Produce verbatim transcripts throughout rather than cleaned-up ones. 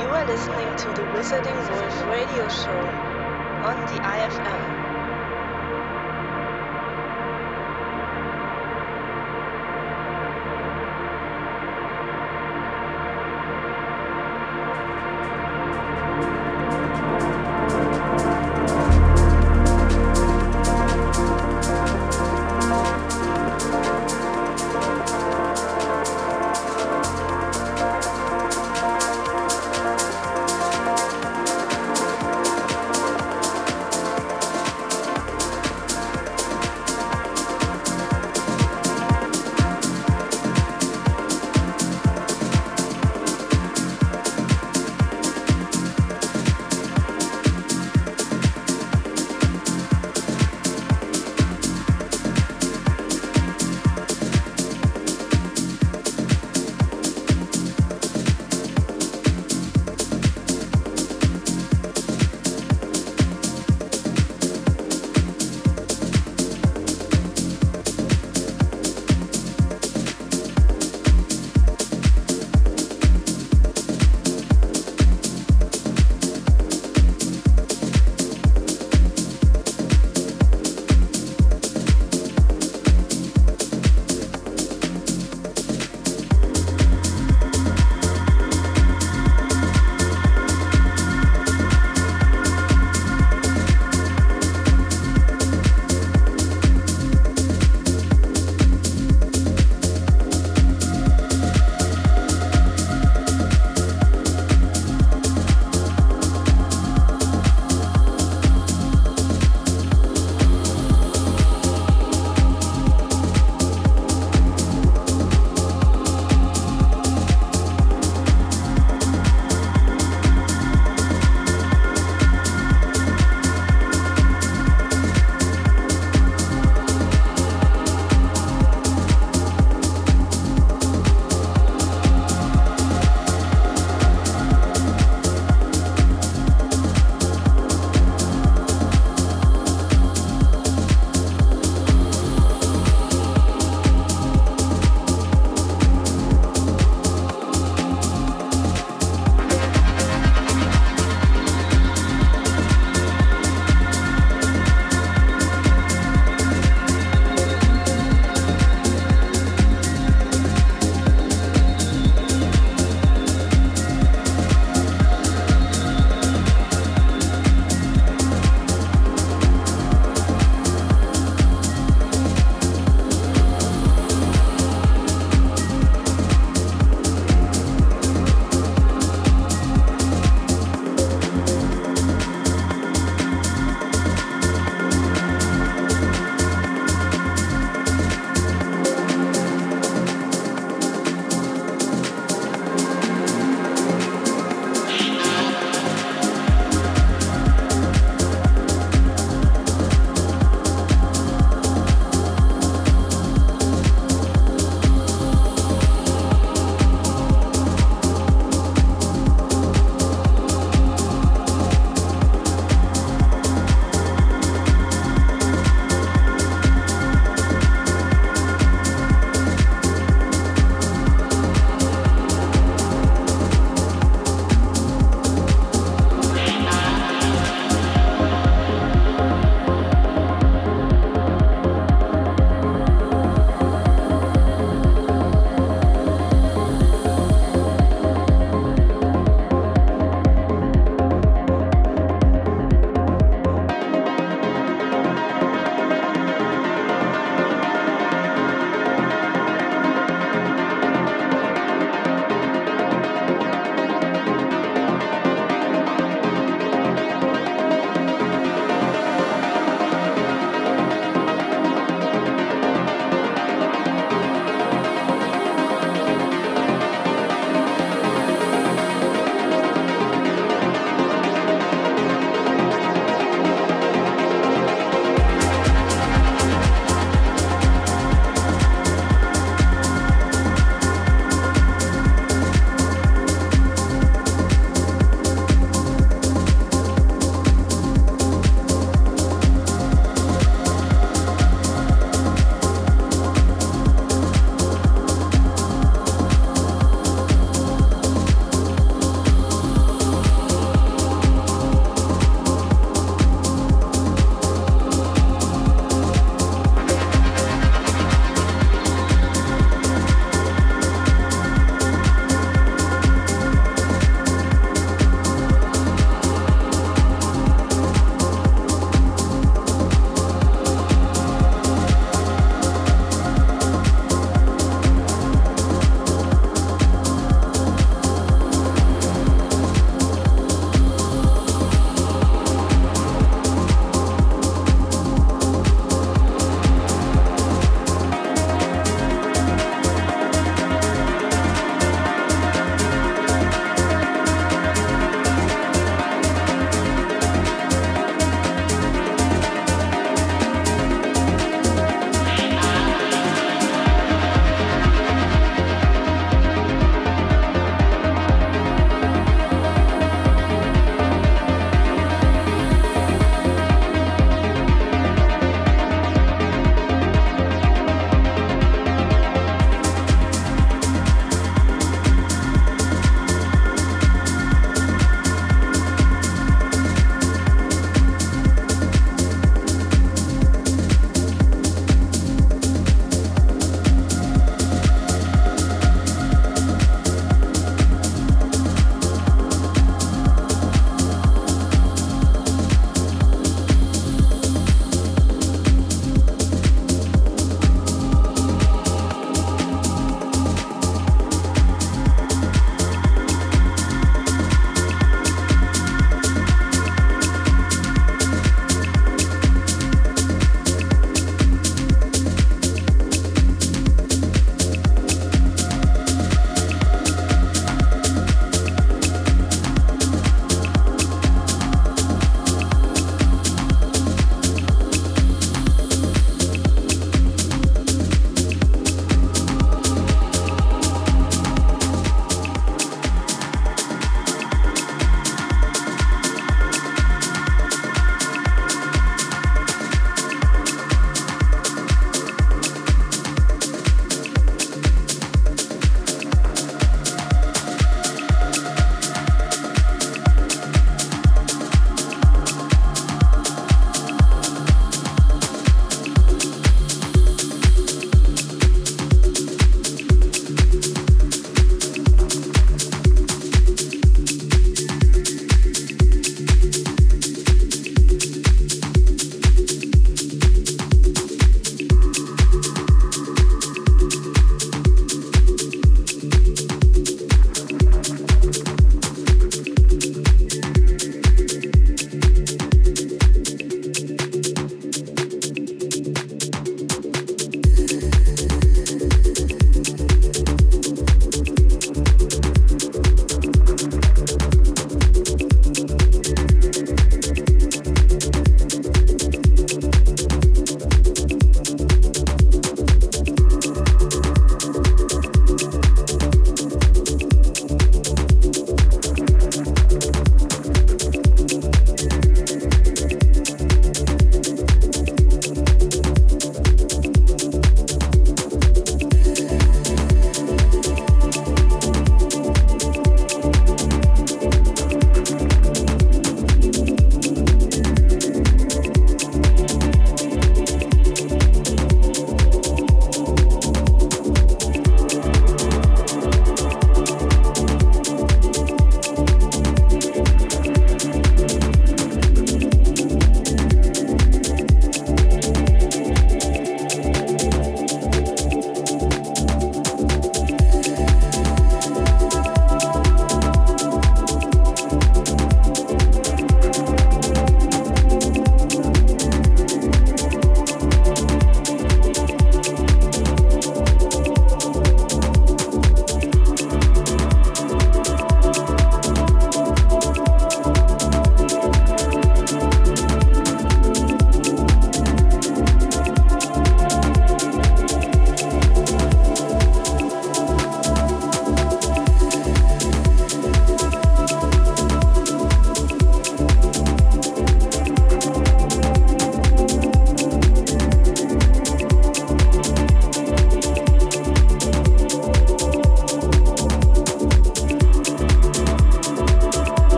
You are listening to the Wizarding Wolf radio show on the I F M.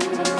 Thank you.